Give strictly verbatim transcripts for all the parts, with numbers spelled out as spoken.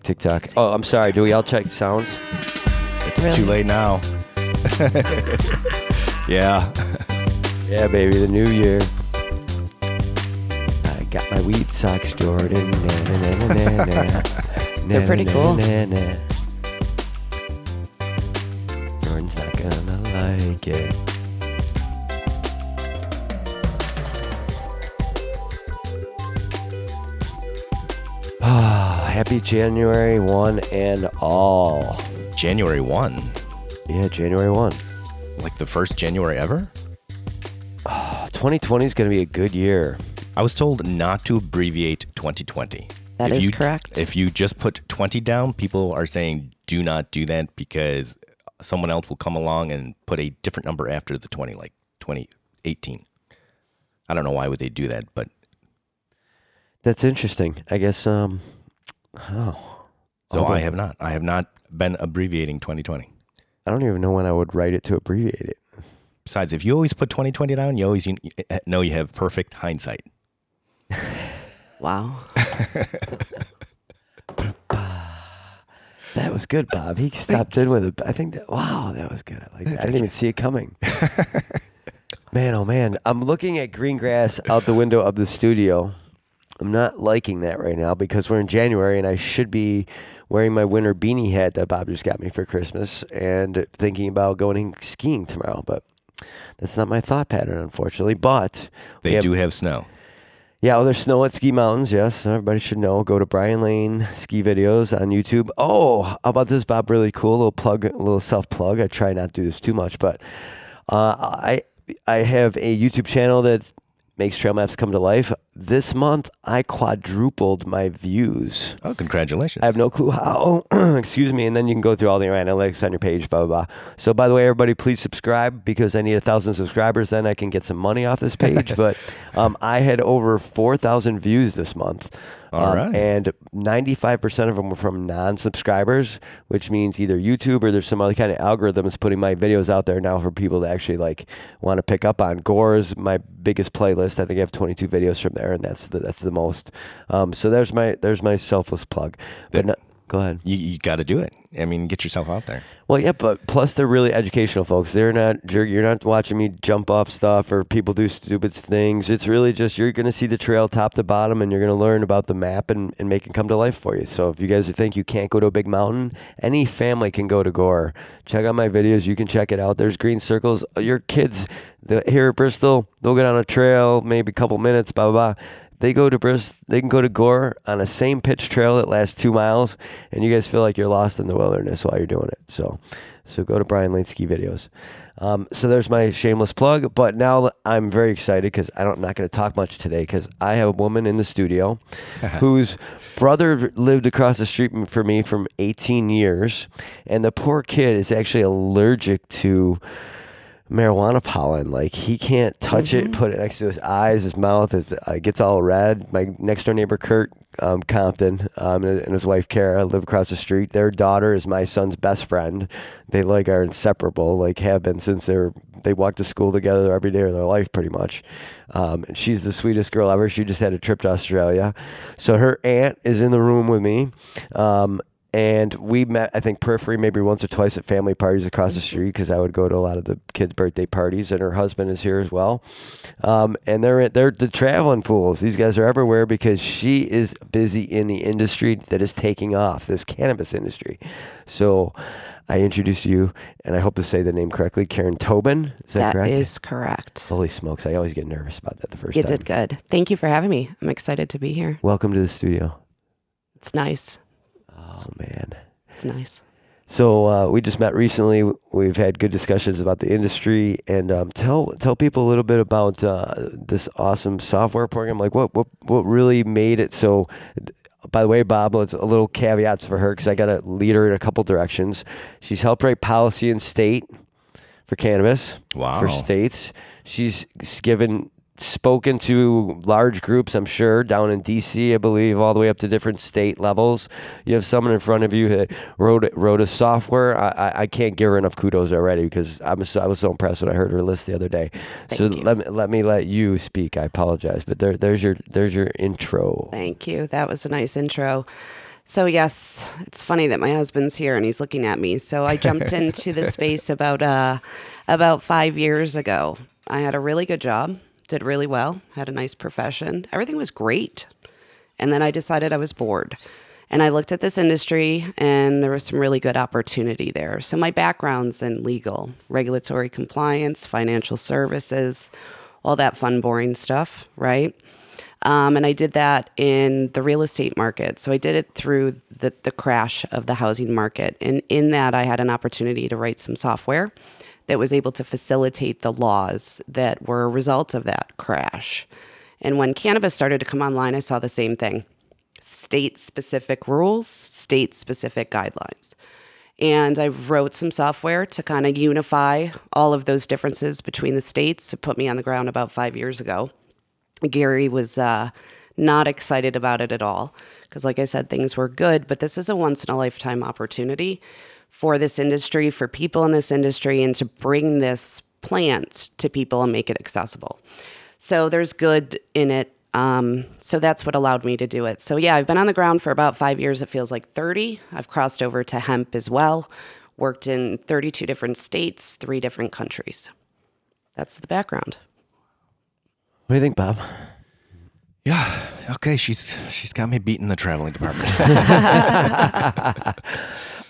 TikTok. Oh, I'm sorry. Do we all check sounds? It's really? Too late now. Yeah. Yeah, baby. The new year. I got my weed socks, Jordan. Na, na, na, na, na. They're pretty na, cool. Na, na, na. Jordan's not gonna like it. Ah, happy January first and all. January first? Yeah, January first. Like the first January ever? Oh, twenty twenty is going to be a good year. I was told not to abbreviate twenty twenty. That if is you, correct. If you just put twenty down, people are saying do not do that because someone else will come along and put a different number after the twenty, like twenty eighteen. I don't know why would they do that, but... That's interesting. I guess, um, oh. So I have not. I have not been abbreviating twenty twenty. I don't even know when I would write it to abbreviate it. Besides, if you always put twenty twenty down, you always know you have perfect hindsight. Wow. That was good, Bob. He stopped in with it. I think that, wow, that was good. I like that. I didn't even see it coming. Man, oh, man. I'm looking at green grass out the window of the studio. I'm not liking that right now because we're in January and I should be wearing my winter beanie hat that Bob just got me for Christmas and thinking about going skiing tomorrow. But that's not my thought pattern, unfortunately. But they have, do have snow. Yeah, well, there's snow at Ski Mountains, yes. Everybody should know. Go to Brian Lane Ski Videos on YouTube. Oh, how about this, Bob? Really cool. A little plug, a little self-plug. I try not to do this too much, but uh, I I have a YouTube channel that makes trail maps come to life. This month, I quadrupled my views. Oh, congratulations. I have no clue how. Excuse me. And then you can go through all the analytics on your page, blah, blah, blah. So, by the way, everybody, please subscribe because I need one thousand subscribers. Then I can get some money off this page. But um, I had over four thousand views this month. All um, right. And ninety-five percent of them were from non-subscribers, which means either YouTube or there's some other kind of algorithm that's putting my videos out there now for people to actually like want to pick up on. Gore is my biggest playlist. I think I have twenty-two videos from there, and that's the that's the most. Um, so there's my there's my selfless plug. But no, go ahead. You, you got to do it. I mean, get yourself out there. Well, yeah, but plus they're really educational, folks. They're not you're, you're not watching me jump off stuff or people do stupid things. It's really just you're going to see the trail top to bottom, and you're going to learn about the map and, and make it come to life for you. So if you guys think you can't go to a big mountain, any family can go to Gore. Check out my videos. You can check it out. There's green circles. Your kids the, here at Bristol, they'll get on a trail, maybe a couple minutes, blah, blah, blah. They go to Bristol. They can go to Gore on a same pitch trail that lasts two miles, and you guys feel like you're lost in the wilderness while you're doing it. So, so go to Brian Lansky videos. Um, so there's my shameless plug. But now I'm very excited because I don't I'm not going to talk much today because I have a woman in the studio whose brother lived across the street from me for eighteen years, and the poor kid is actually allergic to marijuana pollen. Like he can't touch mm-hmm. it, put it next to his eyes, his mouth, it uh, gets all red. My next door neighbor Kurt um, Compton um, and his wife Kara live across the street. Their daughter is my son's best friend. They like are inseparable, like have been since they were they walked to school together every day of their life pretty much. Um, and she's the sweetest girl ever. She just had a trip to Australia. So her aunt is in the room with me. Um, And we met, I think, periphery maybe once or twice at family parties across the street because I would go to a lot of the kids' birthday parties, and her husband is here as well. Um, and they're they're the traveling fools. These guys are everywhere because she is busy in the industry that is taking off, this cannabis industry. So I introduce you, and I hope to say the name correctly, Karen Tobin. Is that, that correct? That is correct. Holy smokes. I always get nervous about that the first you time. You did good. Thank you for having me. I'm excited to be here. Welcome to the studio. It's nice. Oh, man. It's nice. So uh, we just met recently. We've had good discussions about the industry. And um, tell tell people a little bit about uh, this awesome software program. Like what, what, what really made it so... By the way, Bob, it's a little caveats for her because I got to lead her in a couple directions. She's helped write policy in state for cannabis. Wow. For states. She's given... spoken to large groups, I'm sure, down in D C, I believe, all the way up to different state levels. You have someone in front of you that wrote wrote a software. I, I can't give her enough kudos already because I'm so, I was so impressed when I heard her list the other day. Thank so you. let me let me let you speak. I apologize, but there there's your there's your intro. Thank you. That was a nice intro. So yes, it's funny that my husband's here and he's looking at me. So I jumped into the space about uh, about five years ago. I had a really good job, did really well, had a nice profession. Everything was great. And then I decided I was bored. And I looked at this industry and there was some really good opportunity there. So my background's in legal, regulatory compliance, financial services, all that fun, boring stuff, right? Um, and I did that in the real estate market. So I did it through the, the crash of the housing market. And in that, I had an opportunity to write some software that was able to facilitate the laws that were a result of that crash. And when cannabis started to come online, I saw the same thing. State-specific rules, state-specific guidelines. And I wrote some software to kind of unify all of those differences between the states. It put me on the ground about five years ago. Gary was uh, not excited about it at all because, like I said, things were good, but this is a once-in-a-lifetime opportunity for this industry, for people in this industry, and to bring this plant to people and make it accessible. So there's good in it. Um, so that's what allowed me to do it. So yeah, I've been on the ground for about five years. It feels like thirty. I've crossed over to hemp as well, worked in thirty-two different states, three different countries. That's the background. What do you think, Bob? Yeah. Okay. She's, she's got me beat in the traveling department.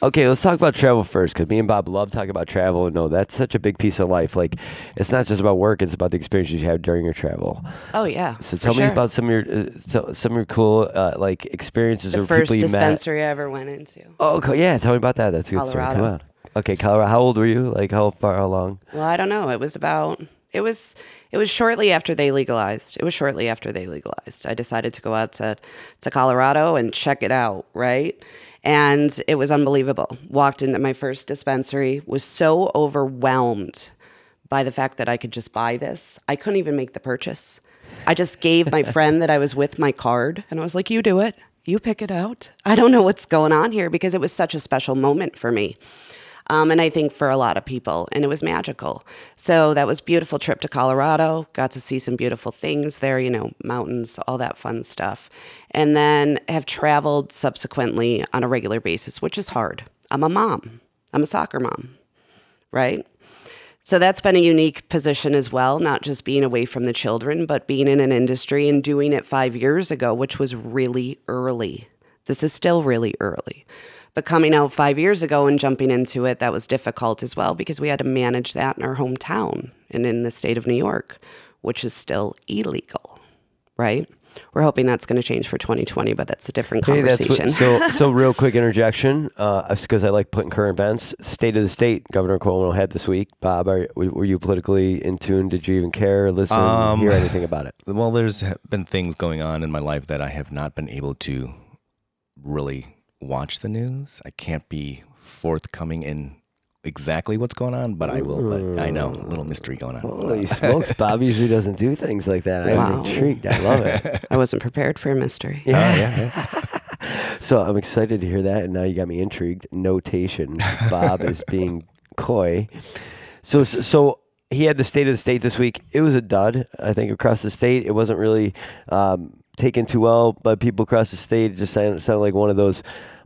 Okay. Let's talk about travel first. Cause me and Bob love talking about travel. And no, that's such a big piece of life. Like it's not just about work. It's about the experiences you have during your travel. Oh yeah. So tell sure. me about some of your, uh, so, some of your cool, uh, like experiences. The or first people you dispensary met. I ever went into. Oh, cool. Yeah. Tell me about that. That's a good story. Come on. Okay. Colorado. How old were you? Like how far, how long? Well, I don't know. It was about, It was it was shortly after they legalized. It was shortly after they legalized. I decided to go out to, to Colorado and check it out, right? And it was unbelievable. Walked into my first dispensary, was so overwhelmed by the fact that I could just buy this. I couldn't even make the purchase. I just gave my friend that I was with my card, and I was like, you do it. You pick it out. I don't know what's going on here because it was such a special moment for me. Um, and I think for a lot of people, and it was magical. So that was a beautiful trip to Colorado, got to see some beautiful things there, you know, mountains, all that fun stuff. And then have traveled subsequently on a regular basis, which is hard. I'm a mom. I'm a soccer mom, right? So that's been a unique position as well, not just being away from the children, but being in an industry and doing it five years ago, which was really early. This is still really early. But coming out five years ago and jumping into it, that was difficult as well because we had to manage that in our hometown and in the state of New York, which is still illegal, right? We're hoping that's going to change for twenty twenty, but that's a different conversation. Hey, that's what, so, so real quick interjection, because uh, I like putting current events. State of the state, Governor Cuomo had this week. Bob, are, were you politically in tune? Did you even care, listen, um, hear anything about it? Well, there's been things going on in my life that I have not been able to really watch the news. I can't be forthcoming in exactly what's going on, but I will let, I know, a little mystery going on. Holy smokes, Bob usually doesn't do things like that. I'm wow. intrigued. I love it. I wasn't prepared for a mystery. Yeah. Oh, yeah, yeah. So I'm excited to hear that, and now you got me intrigued. Notation. Bob is being coy. So, so he had the state of the state this week. It was a dud, I think, across the state. It wasn't really um, taken too well by people across the state. It just sounded, sounded like one of those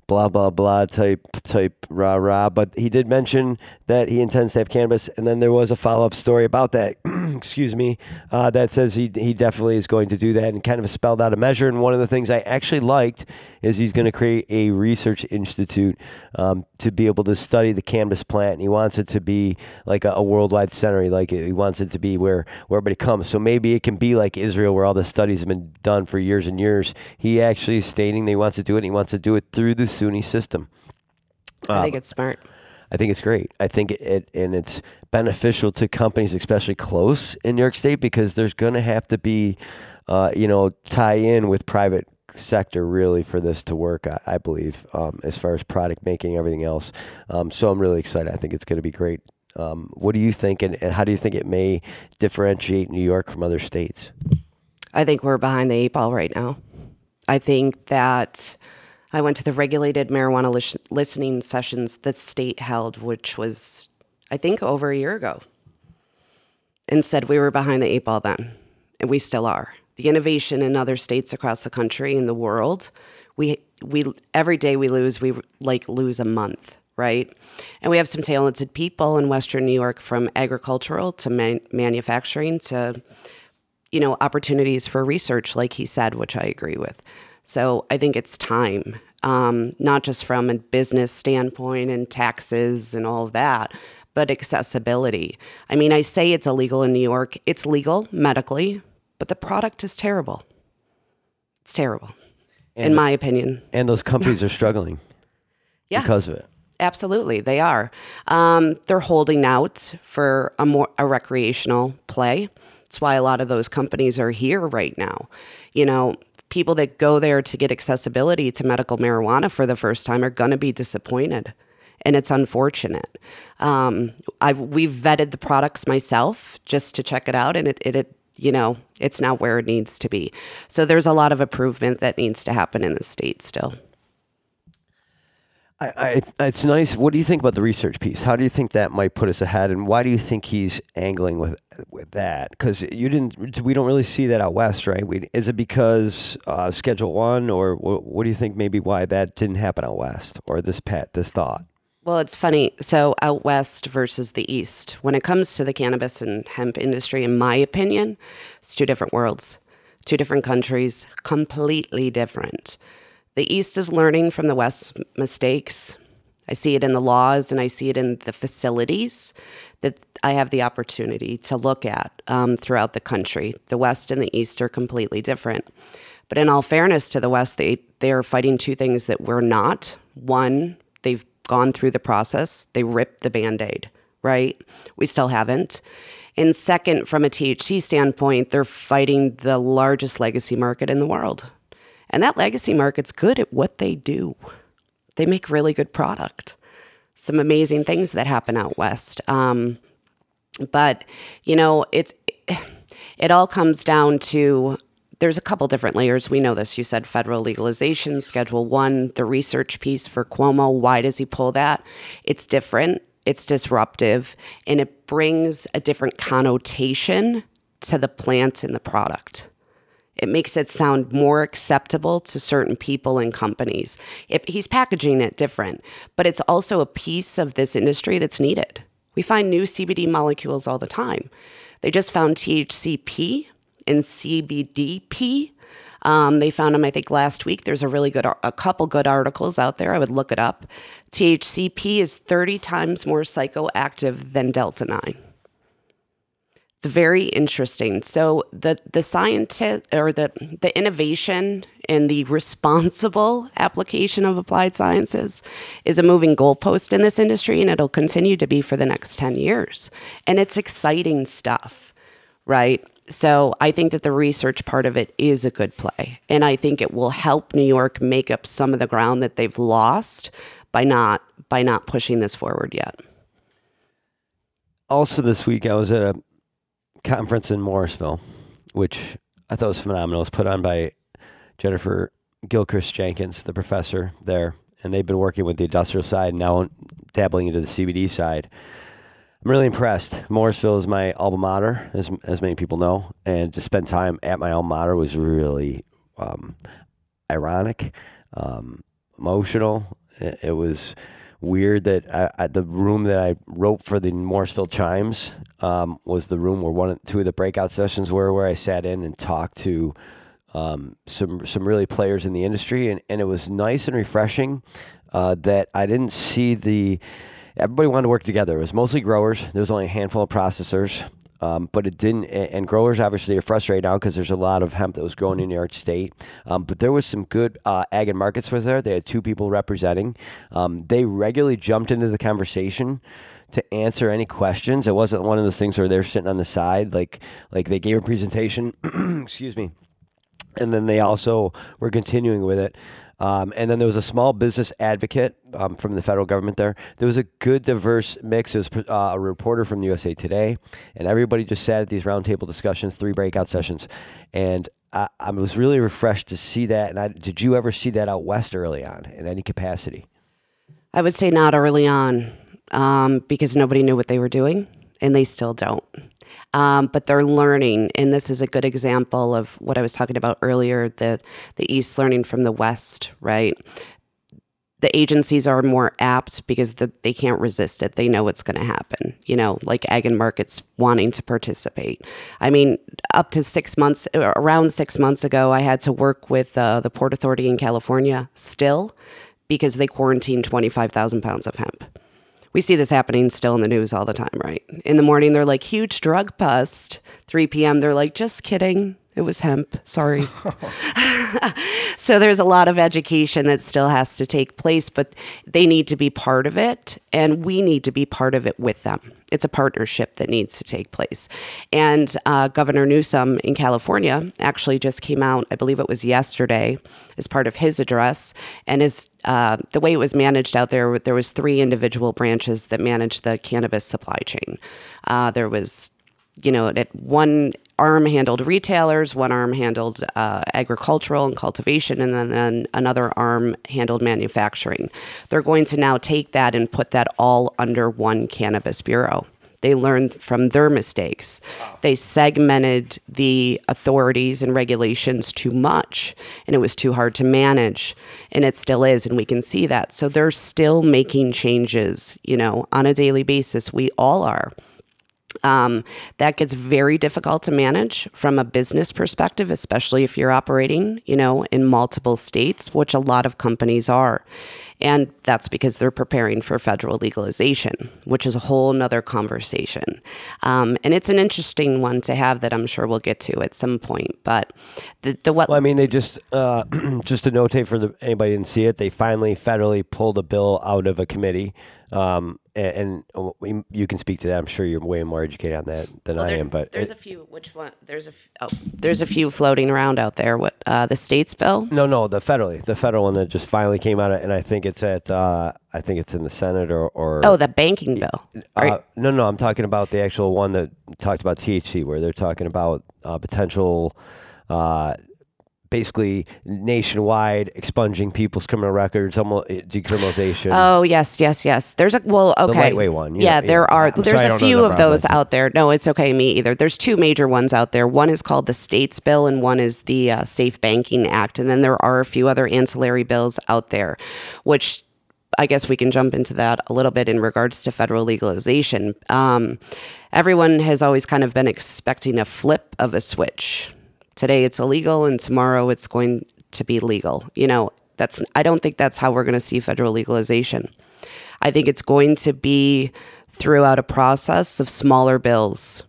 blah, blah, blah type, type, rah, rah. But he did mention that he intends to have cannabis. And then there was a follow-up story about that, excuse me, uh, that says he he definitely is going to do that and kind of spelled out a measure. And one of the things I actually liked is he's going to create a research institute um, to be able to study the cannabis plant. And he wants it to be like a, a worldwide center. Like he wants it to be where, where everybody comes. So maybe it can be like Israel where all the studies have been done for years and years. He actually is stating that he wants to do it, and he wants to do it through the SUNY system. Um, I think it's smart. I think it's great. I think it, it and it's beneficial to companies, especially close in New York State, because there's going to have to be, uh, you know, tie in with private sector really for this to work. I, I believe um, as far as product making, everything else. Um, so I'm really excited. I think it's going to be great. Um, what do you think, and, and how do you think it may differentiate New York from other states? I think we're behind the eight ball right now. I think that. I went to the regulated marijuana lis- listening sessions that state held, which was, I think, over a year ago, and said we were behind the eight ball then, and we still are. The innovation in other states across the country and the world, we we every day we lose, we like lose a month, right? And we have some talented people in Western New York, from agricultural to man- manufacturing to, you know, opportunities for research, like he said, which I agree with. So I think it's time, um, not just from a business standpoint and taxes and all of that, but accessibility. I mean, I say it's illegal in New York. It's legal medically, but the product is terrible. It's terrible, and in the, my opinion. And those companies are struggling yeah. because of it. Absolutely, they are. Um, they're holding out for a more a recreational play. That's why a lot of those companies are here right now. You know, people that go there to get accessibility to medical marijuana for the first time are going to be disappointed, and it's unfortunate. Um, I we've vetted the products myself just to check it out, and it it. it you know, it's not where it needs to be. So there's a lot of improvement that needs to happen in the state still. I, I, it's nice. What do you think about the research piece? How do you think that might put us ahead? And why do you think he's angling with with that? Because you didn't. We don't really see that out west, right? We, is it because uh, Schedule One, or what, what do you think? Maybe why that didn't happen out west, or this pat this thought. Well, it's funny. So out west versus the east, when it comes to the cannabis and hemp industry, in my opinion, it's two different worlds, two different countries, completely different. The east is learning from the west's mistakes. I see it in the laws, and I see it in the facilities that I have the opportunity to look at um, throughout the country. The west and the east are completely different. But in all fairness to the west, they, they are fighting two things that we're not. One, they've gone through the process. They ripped the Band-Aid, right? We still haven't. And second, from a T H C standpoint, they're fighting the largest legacy market in the world. And that legacy market's good at what they do. They make really good product. Some amazing things that happen out west. Um, but, you know, it's it all comes down to, there's a couple different layers. We know this. You said federal legalization, Schedule One, the research piece for Cuomo. Why does he pull that? It's different. It's disruptive. And it brings a different connotation to the plant and the product. It makes it sound more acceptable to certain people and companies. It, he's packaging it different. But it's also a piece of this industry that's needed. We find new C B D molecules all the time. They just found T H C P. And C B D P, um, they found them, I think, last week. There's a really good, a couple good articles out there. I would look it up. T H C P is thirty times more psychoactive than Delta nine. It's very interesting. So the the scientist or the the innovation and the responsible application of applied sciences is a moving goalpost in this industry, and it'll continue to be for the next ten years. And it's exciting stuff, right? So I think that the research part of it is a good play. And I think it will help New York make up some of the ground that they've lost by not by not pushing this forward yet. Also this week, I was at a conference in Morrisville, which I thought was phenomenal. It was put on by Jennifer Gilchrist Jenkins, the professor there. And they've been working with the industrial side, now dabbling into the C B D side. I'm really impressed. Morrisville is my alma mater, as as many people know, and to spend time at my alma mater was really um, ironic, um, emotional. It, it was weird that I, I, the room that I wrote for the Morrisville Chimes um, was the room where one, two of the breakout sessions were, where I sat in and talked to um, some some really players in the industry, and, and it was nice and refreshing uh, that I didn't see the. Everybody wanted to work together. It was mostly growers. There was only a handful of processors, um, but it didn't. And growers obviously are frustrated now because there's a lot of hemp that was grown in New York State. Um, but there was some good uh, ag and markets was there. They had two people representing. Um, they regularly jumped into the conversation to answer any questions. It wasn't one of those things where they're sitting on the side, like like they gave a presentation. Excuse me. And then they also were continuing with it. Um, and then there was a small business advocate um, from the federal government there. There was a good, diverse mix. There was uh, a reporter from U S A Today. And everybody just sat at these roundtable discussions, three breakout sessions. And I, I was really refreshed to see that. And I, did you ever see that out west early on in any capacity? I would say not early on um, because nobody knew what they were doing. And they still don't. um, but they're learning. And this is a good example of what I was talking about earlier, the, the East learning from the West, right? The agencies are more apt because the, they can't resist it. They know what's going to happen, you know, like ag and markets wanting to participate. I mean, up to six months, around six months ago, I had to work with uh, the Port Authority in California still because they quarantined twenty-five thousand pounds of hemp. We see this happening still in the news all the time, right? In the morning, they're like, huge drug bust. three p.m., they're like, just kidding. It was hemp. Sorry. So there's a lot of education that still has to take place, but they need to be part of it, and we need to be part of it with them. It's a partnership that needs to take place. And uh, Governor Newsom in California actually just came out, I believe it was yesterday, as part of his address. And his, uh, the way it was managed out there, there was three individual branches that managed the cannabis supply chain. Uh, there was, you know, at one arm handled retailers, one arm handled uh, agricultural and cultivation, and then, then another arm handled manufacturing. They're going to now take that and put that all under one cannabis bureau. They learned from their mistakes. Wow. They segmented the authorities and regulations too much, and it was too hard to manage, and it still is, and we can see that. So they're still making changes, you know, on a daily basis. We all are. Um, that gets very difficult to manage from a business perspective, especially if you're operating, you know, in multiple states, which a lot of companies are. And that's because they're preparing for federal legalization, which is a whole nother conversation. Um, and it's an interesting one to have that I'm sure we'll get to at some point. But the, the what? Well, I mean, they just, uh, just to notate for the, anybody who didn't see it, they finally federally pulled a bill out of a committee. Um, and, and you can speak to that. I'm sure you're way more educated on that than well, there, I am. But there's it, a few. Which one? There's a f- oh, there's a few floating around out there. What uh, the state's bill? No, no, the federally, the federal one that just finally came out, and I think it's at uh, I think it's in the Senate or, or oh, the banking bill. Uh, right. No, no, I'm talking about the actual one that talked about T H C, where they're talking about uh, potential. Uh, Basically, nationwide expunging people's criminal records, almost decriminalization. Oh yes, yes, yes. There's a well, okay, the lightweight one. Yeah, know, there yeah. are. I'm there's sorry, a few of those out there. No, it's okay. Me either. There's two major ones out there. One is called the States Bill, and one is the uh, Safe Banking Act. And then there are a few other ancillary bills out there, which I guess we can jump into that a little bit in regards to federal legalization. Um, everyone has always kind of been expecting a flip of a switch. Today it's illegal and tomorrow it's going to be legal. You know, that's I don't think that's how we're going to see federal legalization. I think it's going to be throughout a process of smaller bills.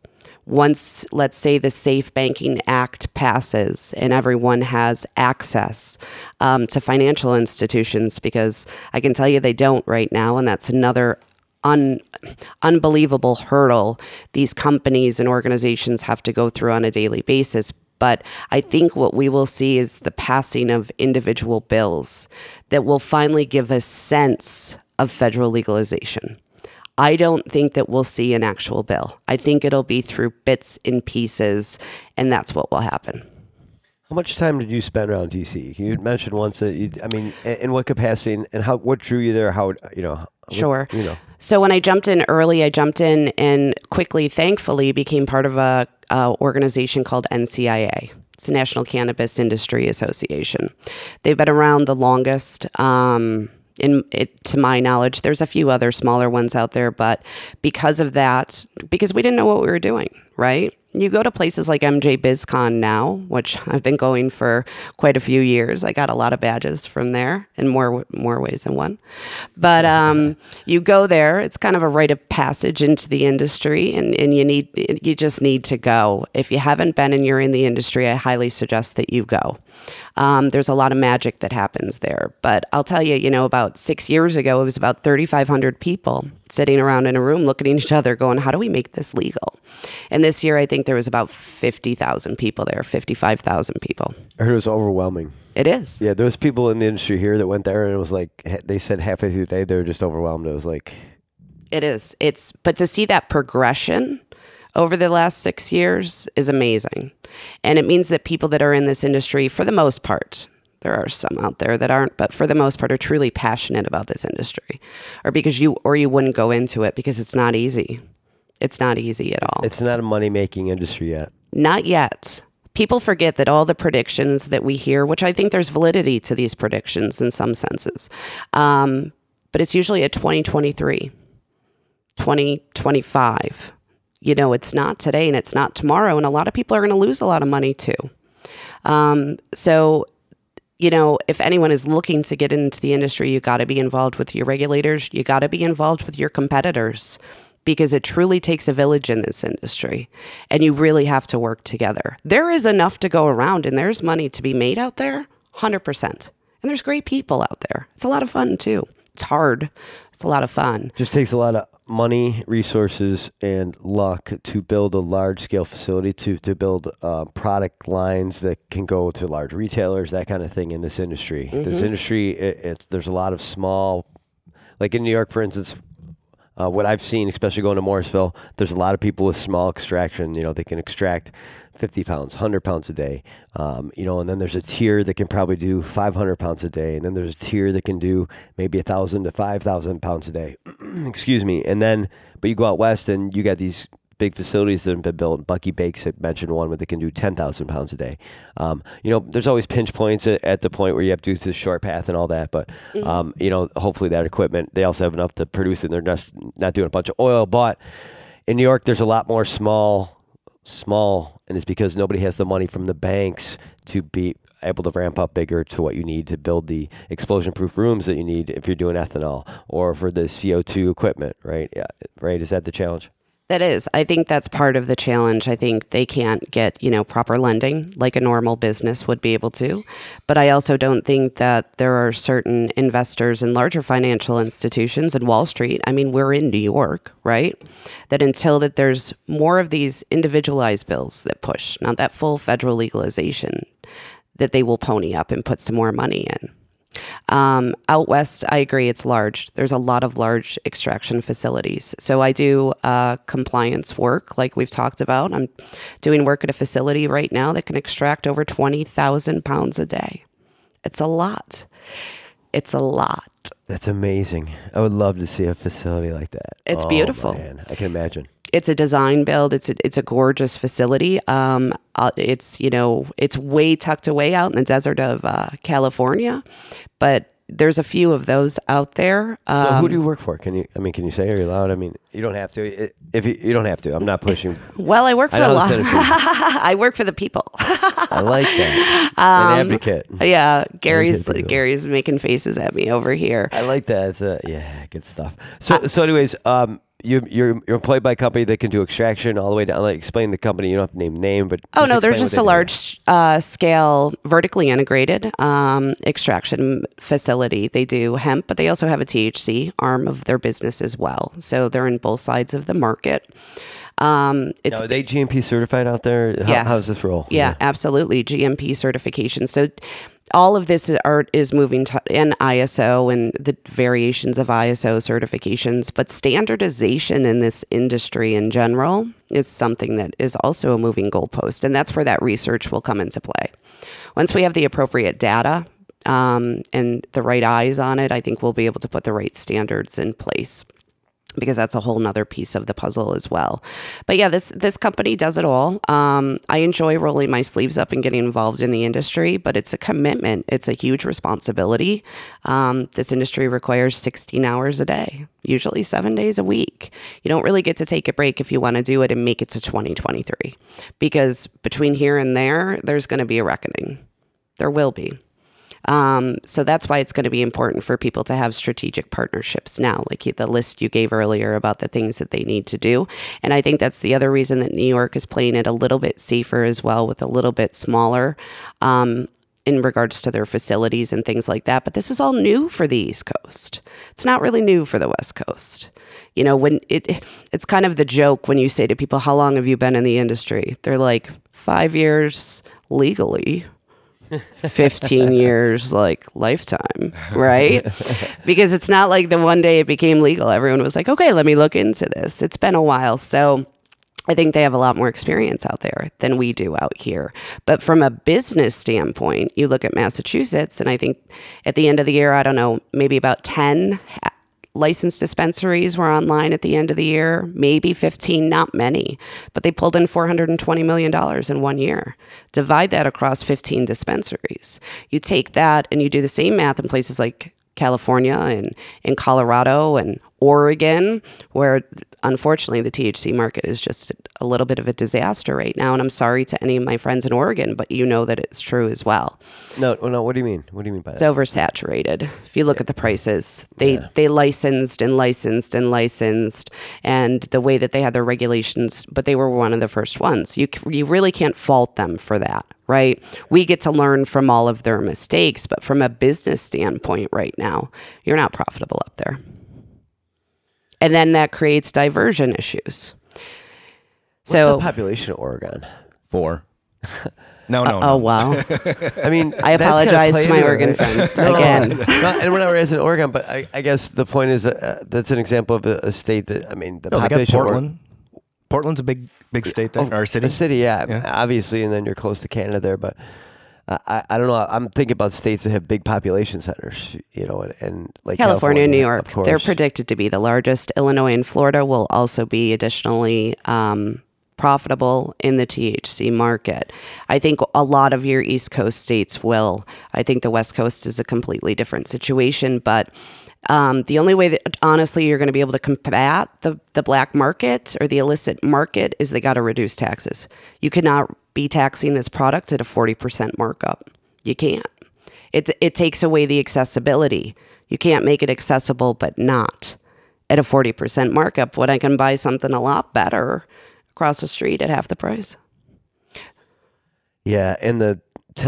Once, let's say, the Safe Banking Act passes and everyone has access um, to financial institutions, because I can tell you they don't right now, and that's another Un, unbelievable hurdle these companies and organizations have to go through on a daily basis. But I think what we will see is the passing of individual bills that will finally give a sense of federal legalization. I don't think that we'll see an actual bill. I think it'll be through bits and pieces, and that's what will happen. How much time did you spend around D C? You mentioned once that you, I mean, in what capacity and how, what drew you there? How, you know, sure. What, you know. So when I jumped in early, I jumped in and quickly, thankfully, became part of a, a organization called N C I A. It's the National Cannabis Industry Association. They've been around the longest. Um, in it, to my knowledge, there's a few other smaller ones out there, but because of that, because we didn't know what we were doing, right? You go to places like M J BizCon now, which I've been going for quite a few years. I got a lot of badges from there in more more ways than one. But um, you go there, it's kind of a rite of passage into the industry, and, and you need you just need to go. If you haven't been and you're in the industry, I highly suggest that you go. Um, there's a lot of magic that happens there. But I'll tell you, you know, about six years ago, it was about thirty-five hundred people sitting around in a room looking at each other going, how do we make this legal? And this year, I think there was about fifty thousand people there, fifty-five thousand people. I heard it was overwhelming. It is. Yeah, there was people in the industry here that went there, and it was like, they said halfway through the day, they were just overwhelmed. It was like... It is. It's But to see that progression over the last six years is amazing. And it means that people that are in this industry, for the most part, there are some out there that aren't, but for the most part are truly passionate about this industry, or because you or you wouldn't go into it, because it's not easy. It's not easy at all. It's not a money-making industry yet. Not yet. People forget that all the predictions that we hear, which I think there's validity to these predictions in some senses, um, but it's usually a twenty twenty-three, twenty twenty-five. You know, it's not today and it's not tomorrow, and a lot of people are going to lose a lot of money too. Um, so, you know, if anyone is looking to get into the industry, you got to be involved with your regulators. You got to be involved with your competitors, because it truly takes a village in this industry, and you really have to work together. There is enough to go around, and there's money to be made out there, one hundred percent. And there's great people out there. It's a lot of fun, too. It's hard. It's a lot of fun. Just takes a lot of money, resources, and luck to build a large-scale facility, to, to build uh, product lines that can go to large retailers, that kind of thing in this industry. Mm-hmm. This industry, it, it's there's a lot of small, like in New York, for instance. Uh, what I've seen, especially going to Morrisville, there's a lot of people with small extraction. You know, they can extract fifty pounds, one hundred pounds a day. Um, you know, and then there's a tier that can probably do five hundred pounds a day. And then there's a tier that can do maybe one thousand to five thousand pounds a day. Excuse me. And then, but you go out west and you got these big facilities that have been built. Bucky Bakes had mentioned one where they can do ten thousand pounds a day. Um, you know, there's always pinch points at, at the point where you have to do the short path and all that. But, um, you know, hopefully that equipment, they also have enough to produce it. And they're just not doing a bunch of oil. But in New York, there's a lot more small, small. And it's because nobody has the money from the banks to be able to ramp up bigger to what you need to build the explosion-proof rooms that you need if you're doing ethanol or for the C O two equipment, right? Yeah, right. Is that the challenge? That is. I think that's part of the challenge. I think they can't get, you know, proper lending like a normal business would be able to. But I also don't think that there are certain investors in larger financial institutions and Wall Street. I mean, we're in New York, right? That until that there's more of these individualized bills that push, not that full federal legalization, that they will pony up and put some more money in. Um, out west, I agree, it's large. There's a lot of large extraction facilities. So I do uh, compliance work, like we've talked about. I'm doing work at a facility right now that can extract over twenty thousand pounds a day. It's a lot. It's a lot. That's amazing. I would love to see a facility like that. It's oh, beautiful. Man. I can imagine. It's a design build. It's a, it's a gorgeous facility. Um, it's, you know, it's way tucked away out in the desert of uh, California, but there's a few of those out there. Um, now, who do you work for? Can you? I mean, can you say? Are you loud? I mean, you don't have to. If you, you don't have to, I'm not pushing. Well, I work for I a lot. I work for the people. I like that. Um, An advocate. Yeah, Gary's advocate Gary's making faces at me over here. I like that. It's a, yeah, good stuff. So, uh, so, anyways, um, you you're you're employed by a company that can do extraction all the way down. Like, explain the company. You don't have to name name, but oh no, they're just a large uh, scale, vertically integrated um, extraction facility. They do hemp, but they also have a T H C arm of their business as well. So they're in both sides of the market. Um, it's, now, are they G M P certified out there? How, yeah. How's this roll? Yeah, yeah, absolutely. G M P certification. So all of this art is moving to and I S O and the variations of I S O certifications, but standardization in this industry in general is something that is also a moving goalpost. And that's where that research will come into play. Once we have the appropriate data, Um, and the right eyes on it, I think we'll be able to put the right standards in place, because that's a whole nother piece of the puzzle as well. But yeah, this this company does it all. Um, I enjoy rolling my sleeves up and getting involved in the industry, but it's a commitment. It's a huge responsibility. Um, this industry requires sixteen hours a day, usually seven days a week. You don't really get to take a break if you want to do it and make it to twenty twenty-three, because between here and there, there's going to be a reckoning. There will be. Um, so that's why it's going to be important for people to have strategic partnerships now, like the list you gave earlier about the things that they need to do. And I think that's the other reason that New York is playing it a little bit safer as well, with a little bit smaller um, in regards to their facilities and things like that. But this is all new for the East Coast. It's not really new for the West Coast. You know, when it it's kind of the joke when you say to people, how long have you been in the industry? They're like, five years legally. fifteen years, like lifetime, right? Because it's not like the one day it became legal, everyone was like, okay, let me look into this. It's been a while. So I think they have a lot more experience out there than we do out here. But from a business standpoint, you look at Massachusetts, and I think at the end of the year, I don't know, maybe about ten licensed dispensaries were online at the end of the year, maybe fifteen, not many, but they pulled in four hundred twenty million dollars in one year. Divide that across fifteen dispensaries. You take that and you do the same math in places like California and in Colorado and Oregon, where unfortunately the T H C market is just a little bit of a disaster right now. And I'm sorry to any of my friends in Oregon, but you know that it's true as well. No, no. What do you mean? What do you mean by that? It's oversaturated. If you look yeah. at the prices, they, yeah. they licensed and licensed and licensed, and the way that they had their regulations, but they were one of the first ones. You, you really can't fault them for that, right? We get to learn from all of their mistakes, but from a business standpoint right now, you're not profitable up there. And then that creates diversion issues. What's so, the population of Oregon? Four. No, no, uh, no. Oh, wow. I mean, I apologize to my Oregon friends no, again. No, not, and we're not raised in Oregon, but I, I guess the point is that, uh, that's an example of a, a state that, I mean, the no, population of Portland. Or- Portland's a big, big state there, oh, or city. A city, yeah, yeah, obviously, and then you're close to Canada there, but I, I don't know. I'm thinking about states that have big population centers, you know, and, and like California, California, New York, they're predicted to be the largest. Illinois and Florida will also be additionally um, profitable in the T H C market. I think a lot of your East Coast states will. I think the West Coast is a completely different situation, but Um, the only way that, honestly, you're going to be able to combat the, the black market or the illicit market is they got to reduce taxes. You cannot be taxing this product at a forty percent markup. You can't. It, it takes away the accessibility. You can't make it accessible, but not at a forty percent markup when I can buy something a lot better across the street at half the price. Yeah, and the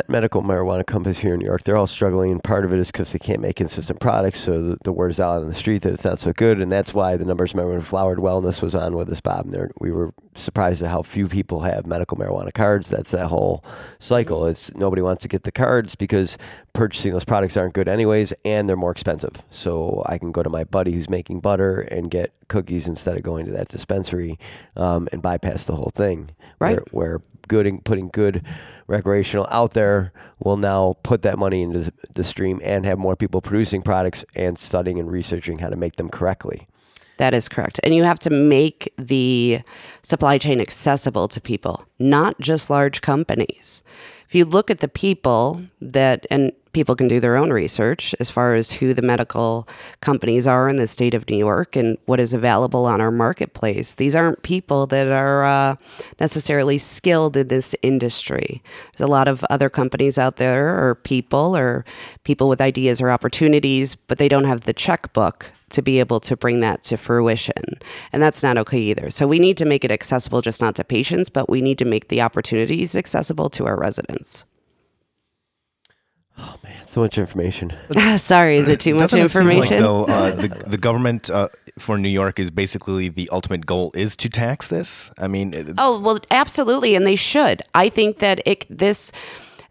medical marijuana companies here in New York, they're all struggling, and part of it is because they can't make consistent products, so the, the word is out on the street that it's not so good, and that's why the numbers, remember when Flowered Wellness was on with us, Bob, and there, we were surprised at how few people have medical marijuana cards. That's that whole cycle. It's nobody wants to get the cards because purchasing those products aren't good anyways, and they're more expensive. So I can go to my buddy who's making butter and get cookies instead of going to that dispensary um, and bypass the whole thing. Right. Where, where good and putting good recreational out there will now put that money into the stream and have more people producing products and studying and researching how to make them correctly. That is correct. And you have to make the supply chain accessible to people, not just large companies. If you look at the people that, and people can do their own research as far as who the medical companies are in the state of New York and what is available on our marketplace. These aren't people that are uh, necessarily skilled in this industry. There's a lot of other companies out there or people or people with ideas or opportunities, but they don't have the checkbook to be able to bring that to fruition. And that's not okay either. So we need to make it accessible, just not to patients, but we need to make the opportunities accessible to our residents. Oh, man, so much information. Sorry, is it too much information? Doesn't it seem like, though, uh, the, the government uh, for New York is basically the ultimate goal is to tax this? I mean... It, oh, well, absolutely, and they should. I think that it this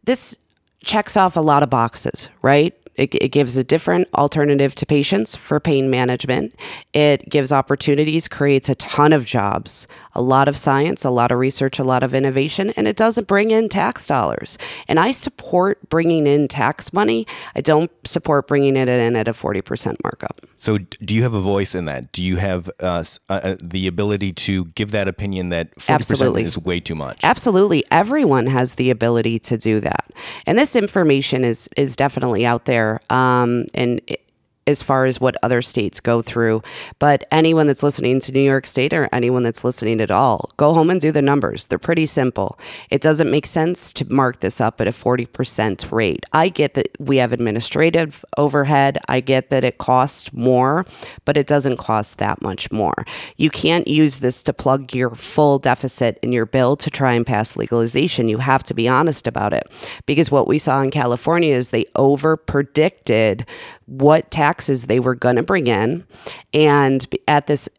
this checks off a lot of boxes, right? It, it gives a different alternative to patients for pain management. It gives opportunities, creates a ton of jobs, a lot of science, a lot of research, a lot of innovation, and it doesn't bring in tax dollars. And I support bringing in tax money. I don't support bringing it in at a forty percent markup. So do you have a voice in that? Do you have uh, uh, the ability to give that opinion that forty percent Absolutely. Is way too much? Absolutely. Everyone has the ability to do that. And this information is is definitely out there. Um, and it, as far as what other states go through, but anyone that's listening to New York State or anyone that's listening at all, go home and do the numbers. They're pretty simple. It doesn't make sense to mark this up at a forty percent rate. I get that we have administrative overhead. I get that it costs more, but it doesn't cost that much more. You can't use this to plug your full deficit in your bill to try and pass legalization. You have to be honest about it, because what we saw in California is they over predicted what taxes they were going to bring in, and at this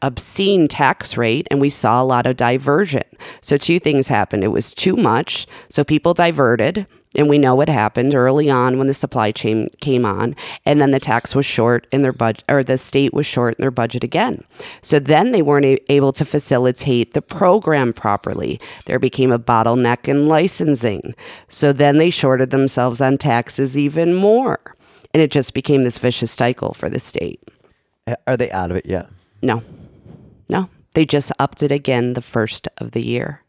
obscene tax rate, and we saw a lot of diversion. So two things happened. It was too much, so people diverted, and we know what happened early on when the supply chain came on, and then the tax was short in their budget, or the state was short in their budget again. So then they weren't able to facilitate the program properly. There became a bottleneck in licensing. So then they shorted themselves on taxes even more. And it just became this vicious cycle for the state. Are they out of it yet? No. No. They just upped it again the first of the year.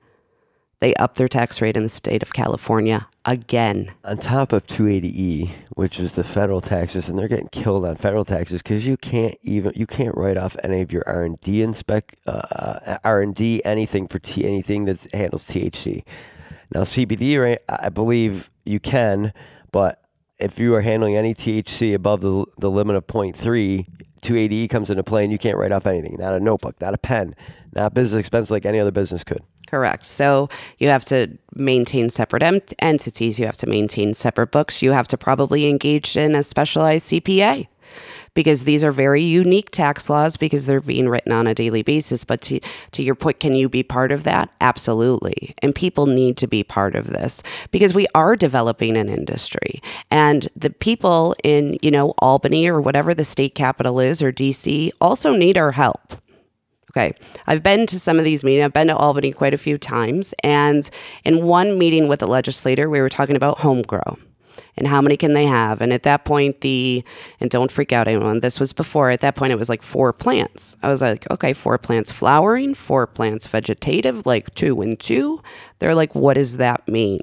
They upped their tax rate in the state of California again. On top of two eighty E, which is the federal taxes, and they're getting killed on federal taxes because you can't even you can't write off any of your R and D inspect uh, R and D anything for T, anything that handles T H C. Now C B D, right? I believe you can, but if you are handling any T H C above the the limit of zero point three, two eighty E comes into play, and you can't write off anything. Not a notebook, not a pen, not business expense like any other business could. Correct. So you have to maintain separate ent- entities. You have to maintain separate books. You have to probably engage in a specialized C P A because these are very unique tax laws because they're being written on a daily basis. But to, to your point, can you be part of that? Absolutely. And people need to be part of this because we are developing an industry. And the people in, you know, Albany or whatever the state capital is or D C also need our help. Okay, I've been to some of these meetings. I've been to Albany quite a few times. And in one meeting with a legislator, we were talking about home grow and how many can they have. And at that point, the, and don't freak out anyone, this was before, at that point, it was like four plants. I was like, okay, four plants flowering, four plants vegetative, like two and two. They're like, what does that mean?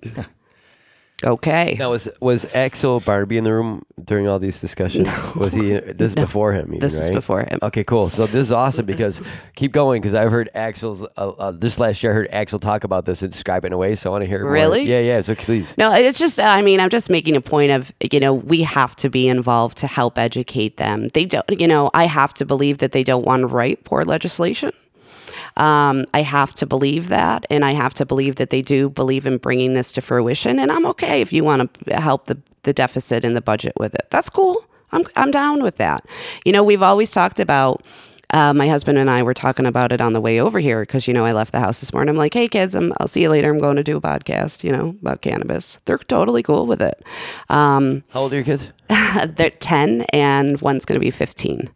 Okay. Now, was was Axel Barbie in the room during all these discussions? No. Was he? This is no. before him. Even, this right? is before him. Okay, cool. So this is awesome because keep going because I've heard Axel's uh, uh, this last year. I heard Axel talk about this and describe it in a way. So I want to hear more. Really? Yeah, yeah. So please. No, it's just. I mean, I'm just making a point of you know we have to be involved to help educate them. They don't. You know, I have to believe that they don't want to write poor legislation. Um, I have to believe that, and I have to believe that they do believe in bringing this to fruition, and I'm okay if you want to help the, the deficit and the budget with it. That's cool. I'm I'm down with that. You know, we've always talked about, uh, my husband and I were talking about it on the way over here because, you know, I left the house this morning. I'm like, hey, kids, I'm, I'll see you later. I'm going to do a podcast, you know, about cannabis. They're totally cool with it. Um, How old are your kids? They're ten, and one's going to be fifteen.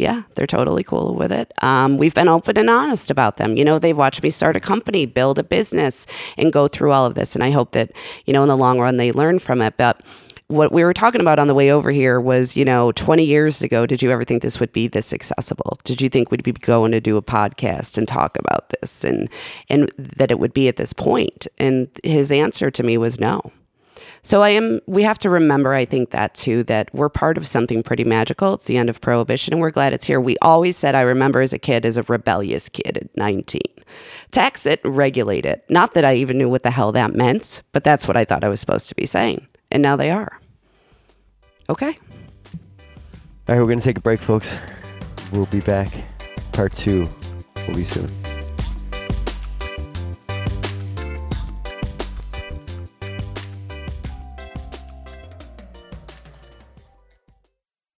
Yeah, they're totally cool with it. Um, we've been open and honest about them. You know, they've watched me start a company, build a business, and go through all of this. And I hope that, you know, in the long run, they learn from it. But what we were talking about on the way over here was, you know, twenty years ago, did you ever think this would be this accessible? Did you think we'd be going to do a podcast and talk about this and and that it would be at this point? And his answer to me was no. So I am. We have to remember, I think, that too, that we're part of something pretty magical. It's the end of Prohibition, and we're glad it's here. We always said, I remember as a kid, as a rebellious kid at nineteen, tax it, regulate it. Not that I even knew what the hell that meant, but that's what I thought I was supposed to be saying. And now they are. Okay. All right, we're going to take a break, folks. We'll be back. Part two will be soon.